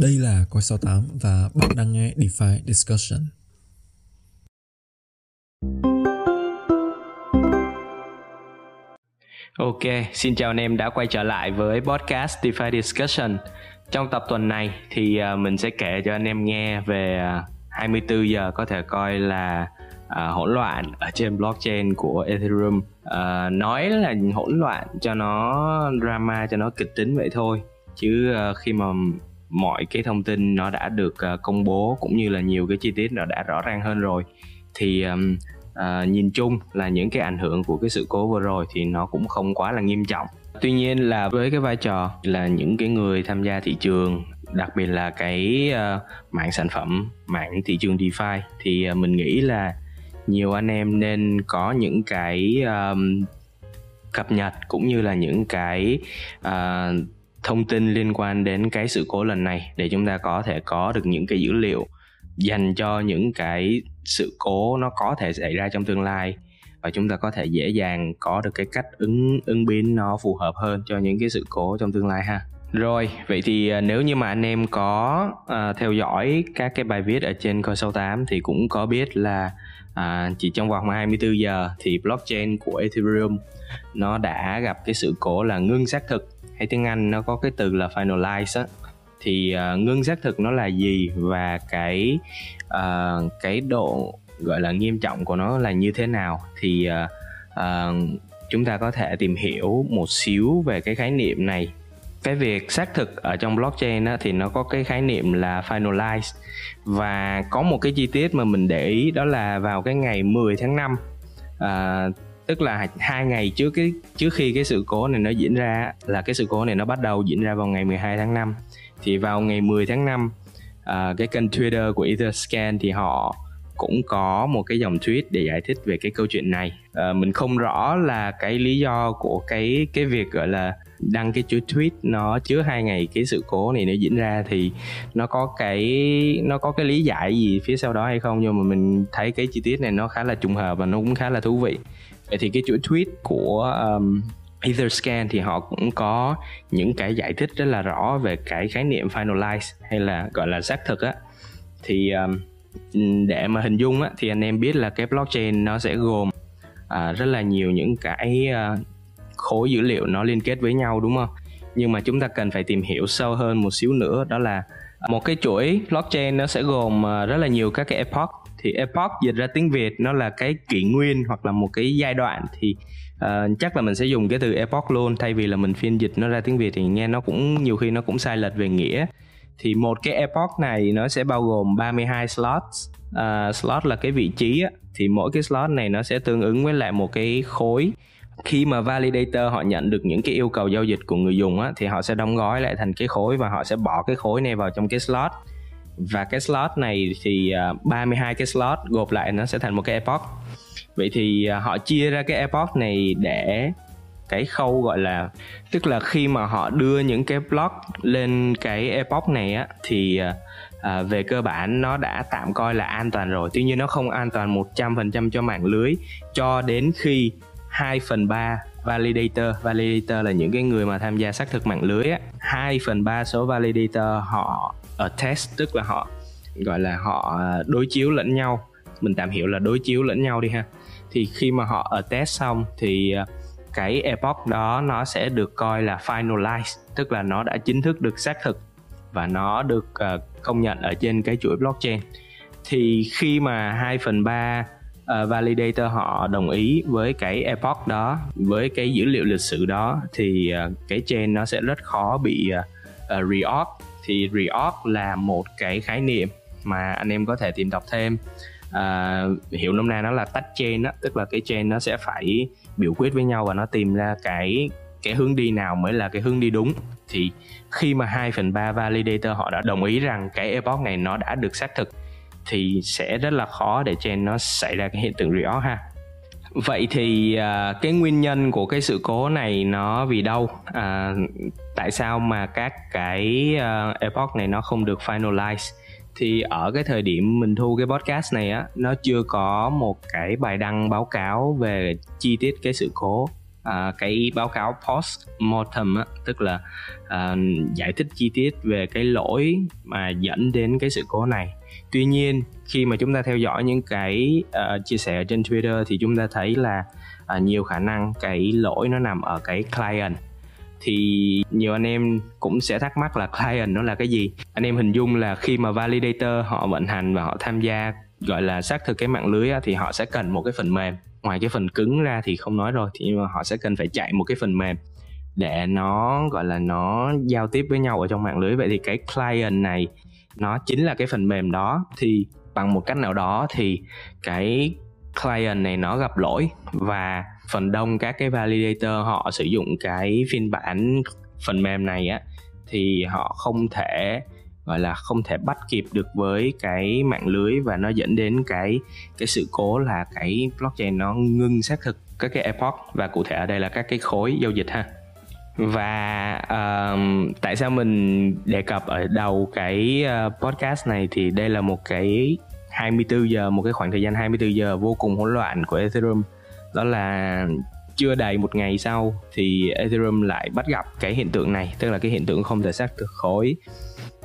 Đây là Coin68 và bạn đang nghe DeFi Discussion. Ok, xin chào anh em đã quay trở lại với podcast DeFi Discussion. Trong tập tuần này thì mình sẽ kể cho anh em nghe về 24 giờ có thể coi là hỗn loạn ở trên blockchain của Ethereum. Nói là hỗn loạn cho nó drama, cho nó kịch tính vậy thôi. Chứ khi mà mọi cái thông tin nó đã được công bố cũng như là nhiều cái chi tiết nó đã rõ ràng hơn rồi thì nhìn chung là những cái ảnh hưởng của cái sự cố vừa rồi thì nó cũng không quá là nghiêm trọng. Tuy nhiên là với cái vai trò là những cái người tham gia thị trường, đặc biệt là cái mảng sản phẩm, mảng thị trường DeFi thì mình nghĩ là nhiều anh em nên có những cái cập nhật cũng như là những cái thông tin liên quan đến cái sự cố lần này để chúng ta có thể có được những cái dữ liệu dành cho những cái sự cố nó có thể xảy ra trong tương lai, và chúng ta có thể dễ dàng có được cái cách ứng biến nó phù hợp hơn cho những cái sự cố trong tương lai ha. Rồi, vậy thì nếu như mà anh em có theo dõi các cái bài viết ở trên Coin68 thì cũng có biết là chỉ trong vòng 24 giờ thì blockchain của Ethereum nó đã gặp cái sự cố là ngưng xác thực, hay tiếng Anh nó có cái từ là finalize á. Thì ngưng xác thực nó là gì và cái độ gọi là nghiêm trọng của nó là như thế nào thì chúng ta có thể tìm hiểu một xíu về cái khái niệm này. Cái việc xác thực ở trong blockchain á, thì nó có cái khái niệm là finalize, và có một cái chi tiết mà mình để ý đó là vào cái ngày 10 tháng 5, tức là 2 ngày trước khi cái sự cố này nó diễn ra, là cái sự cố này nó bắt đầu diễn ra vào ngày 12 tháng 5. Thì vào ngày 10 tháng 5, cái kênh Twitter của EtherScan thì họ cũng có một cái dòng tweet để giải thích về cái câu chuyện này. Mình không rõ là cái lý do của cái việc gọi là đăng cái chuỗi tweet nó chứa 2 ngày cái sự cố này nó diễn ra thì nó có cái lý giải gì phía sau đó hay không, nhưng mà mình thấy cái chi tiết này nó khá là trùng hợp và nó cũng khá là thú vị. Vậy thì cái chuỗi tweet của EtherScan thì họ cũng có những cái giải thích rất là rõ về cái khái niệm finalize hay là gọi là xác thực á. Thì để mà hình dung á, thì anh em biết là cái blockchain nó sẽ gồm rất là nhiều những cái khối dữ liệu nó liên kết với nhau, đúng không? Nhưng mà chúng ta cần phải tìm hiểu sâu hơn một xíu nữa, đó là một cái chuỗi blockchain nó sẽ gồm rất là nhiều các cái epoch. Thì epoch dịch ra tiếng Việt nó là cái kỷ nguyên hoặc là một cái giai đoạn, thì chắc là mình sẽ dùng cái từ epoch luôn, thay vì là mình phiên dịch nó ra tiếng Việt thì nghe nó cũng nhiều khi nó cũng sai lệch về nghĩa. Thì một cái epoch này nó sẽ bao gồm 32 slots. Slot là cái vị trí á, thì mỗi cái slot này nó sẽ tương ứng với lại một cái khối. Khi mà validator họ nhận được những cái yêu cầu giao dịch của người dùng á, thì họ sẽ đóng gói lại thành cái khối và họ sẽ bỏ cái khối này vào trong cái slot. Và cái slot này thì 32 cái slot gộp lại nó sẽ thành một cái epoch. Vậy thì họ chia ra cái epoch này để cái khâu gọi là, tức là khi mà họ đưa những cái block lên cái epoch này á, thì về cơ bản nó đã tạm coi là an toàn rồi. Tuy nhiên nó không an toàn 100% cho mạng lưới cho đến khi 2/3 validator là những cái người mà tham gia xác thực mạng lưới á, 2/3 số validator họ attest, tức là họ gọi là họ đối chiếu lẫn nhau, mình tạm hiểu là đối chiếu lẫn nhau đi ha. Thì khi mà họ attest xong thì cái epoch đó nó sẽ được coi là finalize, tức là nó đã chính thức được xác thực và nó được công nhận ở trên cái chuỗi blockchain. Thì khi mà 2/3 validator họ đồng ý với cái epoch đó, với cái dữ liệu lịch sử đó, thì cái chain nó sẽ rất khó bị reorg. Thì reorg là một cái khái niệm mà anh em có thể tìm đọc thêm. Hiểu nôm na nó là tách chain đó, tức là cái chain nó sẽ phải biểu quyết với nhau và nó tìm ra cái hướng đi nào mới là cái hướng đi đúng. Thì khi mà 2/3 validator họ đã đồng ý rằng cái epoch này nó đã được xác thực thì sẽ rất là khó để chain nó xảy ra cái hiện tượng reorg ha. Vậy thì cái nguyên nhân của cái sự cố này nó vì đâu? Tại sao mà các cái epoch này nó không được finalize? Thì ở cái thời điểm mình thu cái podcast này á, nó chưa có một cái bài đăng báo cáo về chi tiết cái sự cố cái báo cáo post-mortem, tức là giải thích chi tiết về cái lỗi mà dẫn đến cái sự cố này. Tuy nhiên, khi mà chúng ta theo dõi những cái chia sẻ trên Twitter thì chúng ta thấy là nhiều khả năng cái lỗi nó nằm ở cái client. Thì nhiều anh em cũng sẽ thắc mắc là client nó là cái gì. Anh em hình dung là khi mà validator họ vận hành và họ tham gia gọi là xác thực cái mạng lưới á, thì họ sẽ cần một cái phần mềm. Ngoài cái phần cứng ra thì không nói rồi, thì họ sẽ cần phải chạy một cái phần mềm để nó gọi là nó giao tiếp với nhau ở trong mạng lưới. Vậy thì cái client này nó chính là cái phần mềm đó. Thì bằng một cách nào đó thì cái client này nó gặp lỗi, và phần đông các cái validator họ sử dụng cái phiên bản phần mềm này á, thì họ không thể gọi là không thể bắt kịp được với cái mạng lưới, và nó dẫn đến cái sự cố là cái blockchain nó ngưng xác thực các cái epoch, và cụ thể ở đây là các cái khối giao dịch ha. Và tại sao mình đề cập ở đầu cái podcast này thì đây là một cái 24 giờ, một cái khoảng thời gian 24 giờ vô cùng hỗn loạn của Ethereum. Đó là chưa đầy một ngày sau thì Ethereum lại bắt gặp cái hiện tượng này, tức là cái hiện tượng không thể xác thực khối,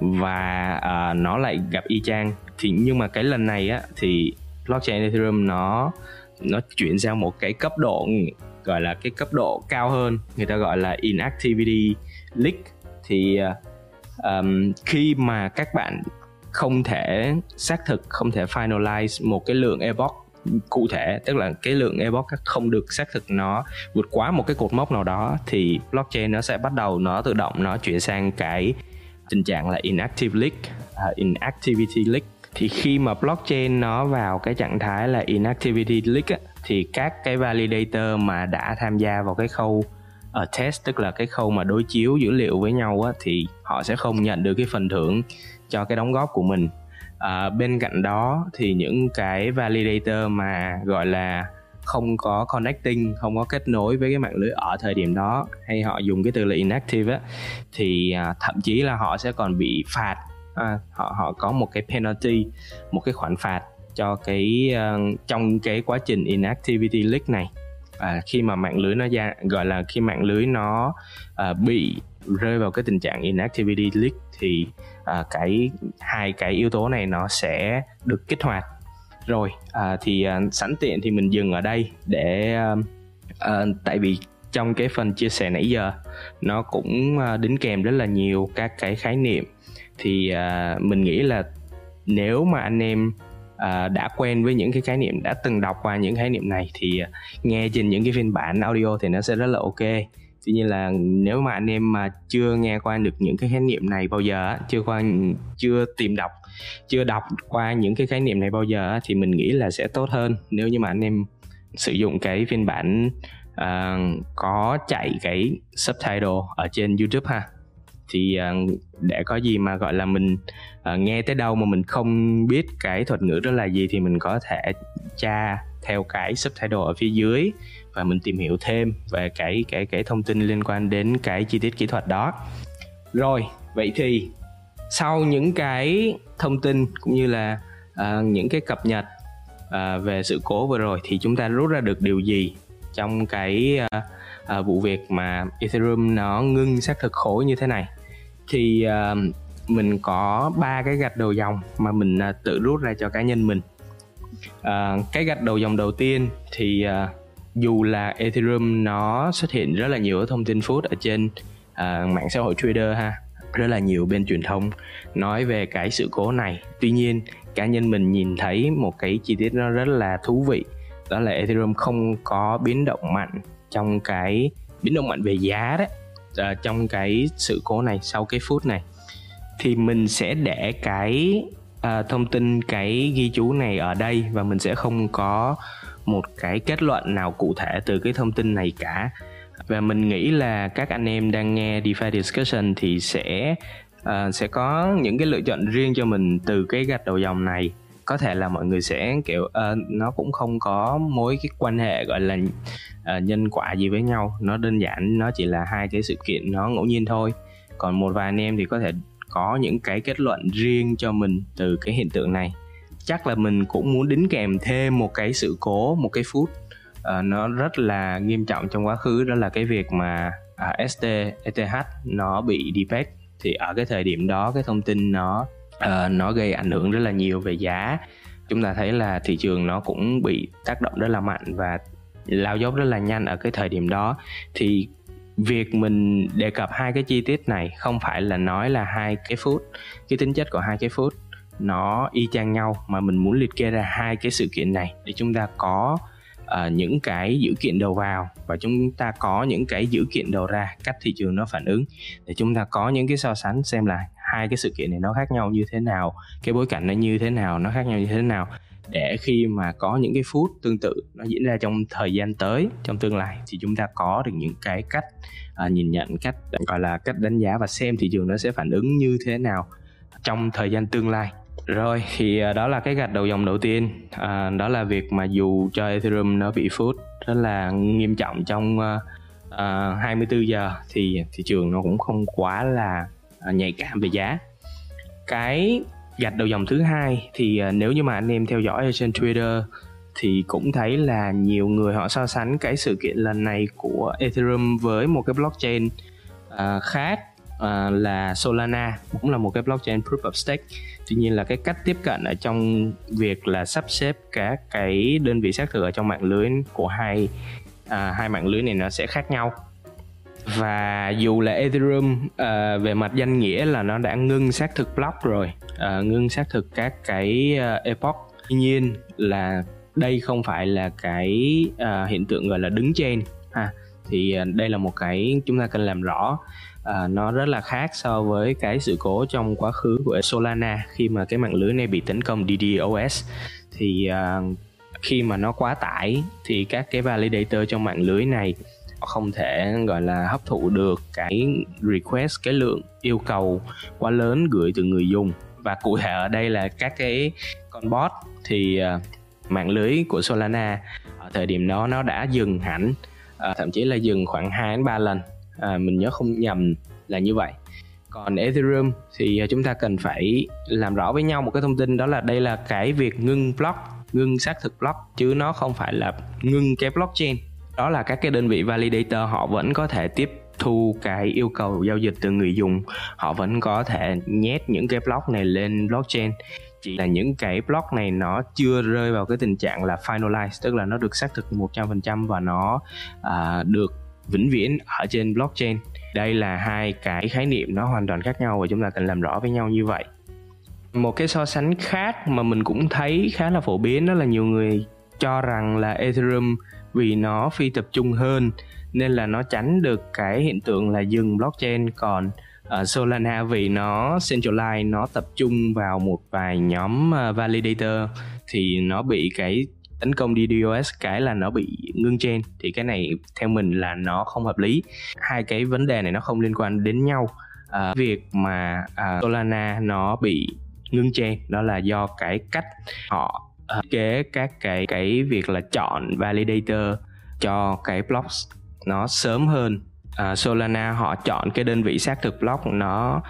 và nó lại gặp y chang. Thì nhưng mà cái lần này á, thì blockchain Ethereum nó chuyển sang một cái cấp độ gọi là cái cấp độ cao hơn, người ta gọi là inactivity leak. Thì khi mà các bạn không thể xác thực, không thể finalize một cái lượng epoch cụ thể, tức là cái lượng epoch không được xác thực nó vượt quá một cái cột mốc nào đó, thì blockchain nó sẽ bắt đầu nó tự động nó chuyển sang cái tình trạng là inactive leak, inactivity leak. Thì khi mà blockchain nó vào cái trạng thái là inactivity leak á, thì các cái validator mà đã tham gia vào cái khâu test, tức là cái khâu mà đối chiếu dữ liệu với nhau á, thì họ sẽ không nhận được cái phần thưởng cho cái đóng góp của mình. Bên cạnh đó thì những cái validator mà gọi là không có connecting, không có kết nối với cái mạng lưới ở thời điểm đó, hay họ dùng cái từ là inactive á, thì thậm chí là họ sẽ còn bị phạt. Họ có một cái penalty, một cái khoản phạt cho cái trong cái quá trình inactivity leak này. Khi mà mạng lưới nó ra, gọi là khi mạng lưới nó bị rơi vào cái tình trạng inactivity leak, thì cái hai cái yếu tố này nó sẽ được kích hoạt. Rồi thì sẵn tiện thì mình dừng ở đây để tại vì trong cái phần chia sẻ nãy giờ nó cũng đính kèm rất là nhiều các cái khái niệm. Thì mình nghĩ là nếu mà anh em đã quen với những cái khái niệm, đã từng đọc qua những khái niệm này thì nghe trên những cái phiên bản audio thì nó sẽ rất là ok. Tuy nhiên là nếu mà anh em mà chưa nghe qua được những cái khái niệm này bao giờ, chưa đọc qua những cái khái niệm này bao giờ, thì mình nghĩ là sẽ tốt hơn nếu như mà anh em sử dụng cái phiên bản có chạy cái subtitle ở trên YouTube ha. Thì để có gì mà gọi là mình nghe tới đâu mà mình không biết cái thuật ngữ đó là gì thì mình có thể tra theo cái subtitle ở phía dưới và mình tìm hiểu thêm về cái thông tin liên quan đến cái chi tiết kỹ thuật đó. Rồi, vậy thì sau những cái thông tin cũng như là những cái cập nhật về sự cố vừa rồi thì chúng ta rút ra được điều gì trong cái vụ việc mà Ethereum nó ngưng xác thực khối như thế này? Thì mình có 3 cái gạch đầu dòng mà mình tự rút ra cho cá nhân mình. Cái gạch đầu dòng đầu tiên thì dù là Ethereum nó xuất hiện rất là nhiều thông tin phút ở trên mạng xã hội Twitter ha, rất là nhiều bên truyền thông nói về cái sự cố này. Tuy nhiên cá nhân mình nhìn thấy một cái chi tiết nó rất là thú vị, đó là Ethereum không có biến động mạnh trong cái biến động mạnh về giá đấy, trong cái sự cố này sau cái phút này. Thì mình sẽ để cái thông tin, cái ghi chú này ở đây, và mình sẽ không có một cái kết luận nào cụ thể từ cái thông tin này cả. Và mình nghĩ là các anh em đang nghe DeFi Discussion thì sẽ có những cái lựa chọn riêng cho mình từ cái gạch đầu dòng này. Có thể là mọi người sẽ kiểu nó cũng không có mối cái quan hệ gọi là nhân quả gì với nhau, nó đơn giản nó chỉ là hai cái sự kiện nó ngẫu nhiên thôi. Còn một vài anh em thì có thể có những cái kết luận riêng cho mình từ cái hiện tượng này. Chắc là mình cũng muốn đính kèm thêm một cái sự cố, một cái phút nó rất là nghiêm trọng trong quá khứ, đó là cái việc mà USD ETH nó bị debate. Thì ở cái thời điểm đó cái thông tin nó gây ảnh hưởng rất là nhiều về giá. Chúng ta thấy là thị trường nó cũng bị tác động rất là mạnh và lao dốc rất là nhanh ở cái thời điểm đó. Thì việc mình đề cập hai cái chi tiết này không phải là nói là hai cái phút, cái tính chất của hai cái phút nó y chang nhau, mà mình muốn liệt kê ra hai cái sự kiện này để chúng ta có những cái dữ kiện đầu vào và chúng ta có những cái dữ kiện đầu ra, cách thị trường nó phản ứng, để chúng ta có những cái so sánh xem là hai cái sự kiện này nó khác nhau như thế nào, cái bối cảnh nó như thế nào, nó khác nhau như thế nào, để khi mà có những cái phút tương tự nó diễn ra trong thời gian tới, trong tương lai, thì chúng ta có được những cái cách nhìn nhận, cách gọi là cách đánh giá và xem thị trường nó sẽ phản ứng như thế nào trong thời gian tương lai. Rồi thì đó là cái gạch đầu dòng đầu tiên, đó là việc mà dù cho Ethereum nó bị phút rất là nghiêm trọng trong 24 giờ thì thị trường nó cũng không quá là nhạy cảm về giá. Cái gạch đầu dòng thứ hai thì nếu như mà anh em theo dõi ở trên Twitter thì cũng thấy là nhiều người họ so sánh cái sự kiện lần này của Ethereum với một cái blockchain khác là Solana, cũng là một cái blockchain proof of stake. Tuy nhiên là cái cách tiếp cận ở trong việc là sắp xếp các cái đơn vị xác thực ở trong mạng lưới của hai mạng lưới này nó sẽ khác nhau. Và dù là Ethereum về mặt danh nghĩa là nó đã ngưng xác thực block rồi, ngưng xác thực các cái epoch, tuy nhiên là đây không phải là cái hiện tượng gọi là đứng trên ha. Thì đây là một cái chúng ta cần làm rõ, nó rất là khác so với cái sự cố trong quá khứ của Solana khi mà cái mạng lưới này bị tấn công DDoS. Thì khi mà nó quá tải thì các cái validator trong mạng lưới này không thể gọi là hấp thụ được cái request, cái lượng yêu cầu quá lớn gửi từ người dùng. Và cụ thể ở đây là các cái con bot thì mạng lưới của Solana ở thời điểm đó nó đã dừng hẳn, thậm chí là dừng khoảng 2-3 lần, mình nhớ không nhầm là như vậy. Còn Ethereum thì chúng ta cần phải làm rõ với nhau một cái thông tin, đó là đây là cái việc ngưng block, ngưng xác thực block, chứ nó không phải là ngưng cái blockchain. Đó là các cái đơn vị validator họ vẫn có thể tiếp thu cái yêu cầu giao dịch từ người dùng, họ vẫn có thể nhét những cái block này lên blockchain, chỉ là những cái block này nó chưa rơi vào cái tình trạng là finalized, tức là nó được xác thực 100% và nó được vĩnh viễn ở trên blockchain. Đây là hai cái khái niệm nó hoàn toàn khác nhau và chúng ta cần làm rõ với nhau như vậy. Một cái so sánh khác mà mình cũng thấy khá là phổ biến, đó là nhiều người cho rằng là Ethereum vì nó phi tập trung hơn nên là nó tránh được cái hiện tượng là dừng blockchain, còn Solana vì nó centralized, nó tập trung vào một vài nhóm validator thì nó bị cái tấn công DDoS, cái là nó bị ngưng chain. Thì cái này theo mình là nó không hợp lý, hai cái vấn đề này nó không liên quan đến nhau. Việc mà Solana nó bị ngưng chain đó là do cái cách họ thiết kế các cái việc là chọn validator cho cái blocks nó sớm hơn. Solana họ chọn cái đơn vị xác thực block nó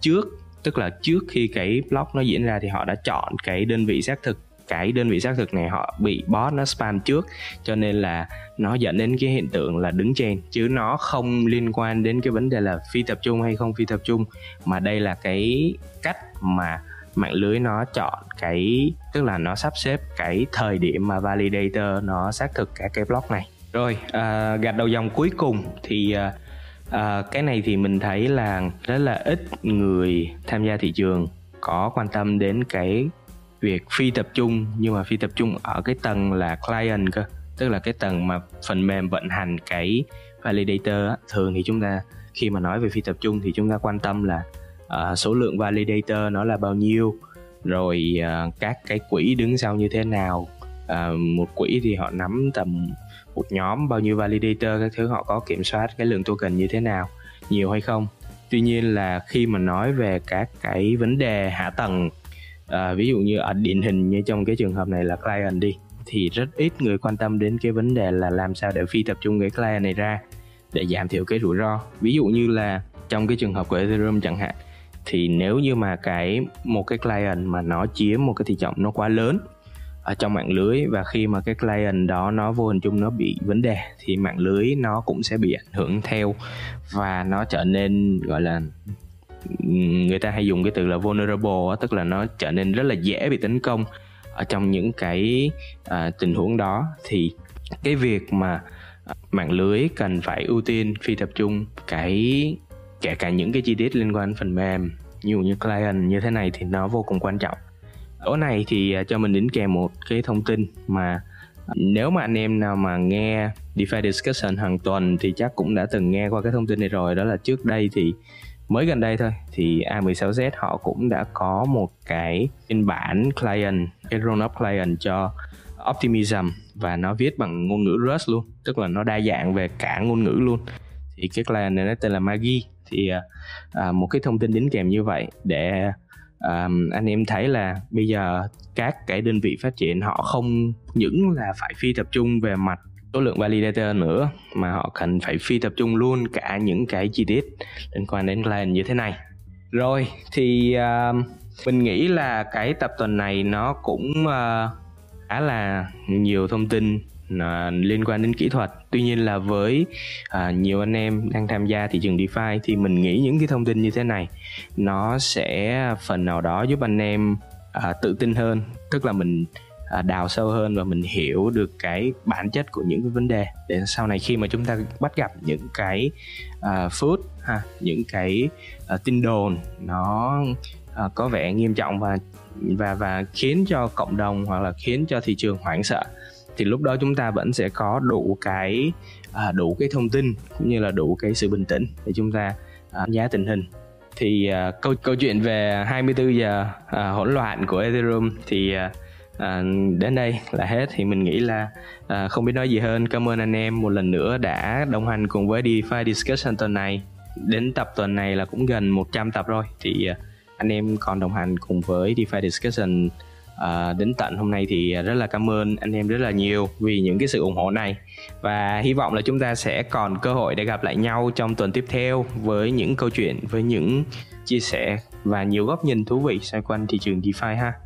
trước, tức là trước khi cái block nó diễn ra thì họ đã chọn cái đơn vị xác thực. Cái đơn vị xác thực này họ bị bot nó spam trước, cho nên là nó dẫn đến cái hiện tượng là đứng trên, chứ nó không liên quan đến cái vấn đề là phi tập trung hay không phi tập trung, mà đây là cái cách mà mạng lưới nó chọn cái, tức là nó sắp xếp cái thời điểm mà validator nó xác thực cả cái block này. Rồi gạch đầu dòng cuối cùng thì cái này thì mình thấy là rất là ít người tham gia thị trường có quan tâm đến cái việc phi tập trung, nhưng mà phi tập trung ở cái tầng là client cơ, tức là cái tầng mà phần mềm vận hành cái validator. Thường thì chúng ta khi mà nói về phi tập trung thì chúng ta quan tâm là số lượng validator nó là bao nhiêu, rồi các cái quỹ đứng sau như thế nào, một quỹ thì họ nắm tầm một nhóm bao nhiêu validator các thứ, họ có kiểm soát cái lượng token như thế nào, nhiều hay không. Tuy nhiên là khi mà nói về các cái vấn đề hạ tầng, ví dụ như ở điển hình như trong cái trường hợp này là client đi, thì rất ít người quan tâm đến cái vấn đề là làm sao để phi tập trung cái client này ra để giảm thiểu cái rủi ro. Ví dụ như là trong cái trường hợp của Ethereum chẳng hạn, thì nếu như mà một cái client mà nó chiếm một cái thị trọng nó quá lớn, ở trong mạng lưới, và khi mà cái client đó nó vô hình chung nó bị vấn đề thì mạng lưới nó cũng sẽ bị ảnh hưởng theo, và nó trở nên, gọi là người ta hay dùng cái từ là vulnerable, tức là nó trở nên rất là dễ bị tấn công ở trong những cái tình huống đó. Thì cái việc mà mạng lưới cần phải ưu tiên phi tập trung cái kể cả những cái chi tiết liên quan đến phần mềm, ví dụ như client như thế này, thì nó vô cùng quan trọng. Ở này thì cho mình đính kèm một cái thông tin mà nếu mà anh em nào mà nghe DeFi Discussion hàng tuần thì chắc cũng đã từng nghe qua cái thông tin này rồi. Đó là trước đây thì mới gần đây thôi thì A16Z họ cũng đã có một cái phiên bản client, cái roll-up client cho Optimism, và nó viết bằng ngôn ngữ Rust luôn, tức là nó đa dạng về cả ngôn ngữ luôn. Thì cái client này nó tên là Magi. Thì một cái thông tin đính kèm như vậy để anh em thấy là bây giờ các cái đơn vị phát triển họ không những là phải phi tập trung về mặt số lượng validator nữa, mà họ cần phải phi tập trung luôn cả những cái chi tiết liên quan đến client như thế này. Rồi thì mình nghĩ là cái tập tuần này nó cũng khá là nhiều thông tin liên quan đến kỹ thuật. Tuy nhiên là với nhiều anh em đang tham gia thị trường DeFi thì mình nghĩ những cái thông tin như thế này nó sẽ phần nào đó giúp anh em tự tin hơn, tức là mình đào sâu hơn và mình hiểu được cái bản chất của những cái vấn đề, để sau này khi mà chúng ta bắt gặp những cái phốt ha, những cái tin đồn nó có vẻ nghiêm trọng và khiến cho cộng đồng hoặc là khiến cho thị trường hoảng sợ, thì lúc đó chúng ta vẫn sẽ có đủ cái thông tin cũng như là đủ cái sự bình tĩnh để chúng ta đánh giá tình hình. Thì câu chuyện về 24 giờ hỗn loạn của Ethereum thì đến đây là hết. Thì mình nghĩ là không biết nói gì hơn. Cảm ơn anh em một lần nữa đã đồng hành cùng với DeFi Discussion tuần này. Đến tập tuần này là cũng gần 100 tập rồi. Thì anh em còn đồng hành cùng với DeFi Discussion đến tận hôm nay thì rất là cảm ơn anh em rất là nhiều vì những cái sự ủng hộ này, và hy vọng là chúng ta sẽ còn cơ hội để gặp lại nhau trong tuần tiếp theo với những câu chuyện, với những chia sẻ và nhiều góc nhìn thú vị xoay quanh thị trường DeFi ha.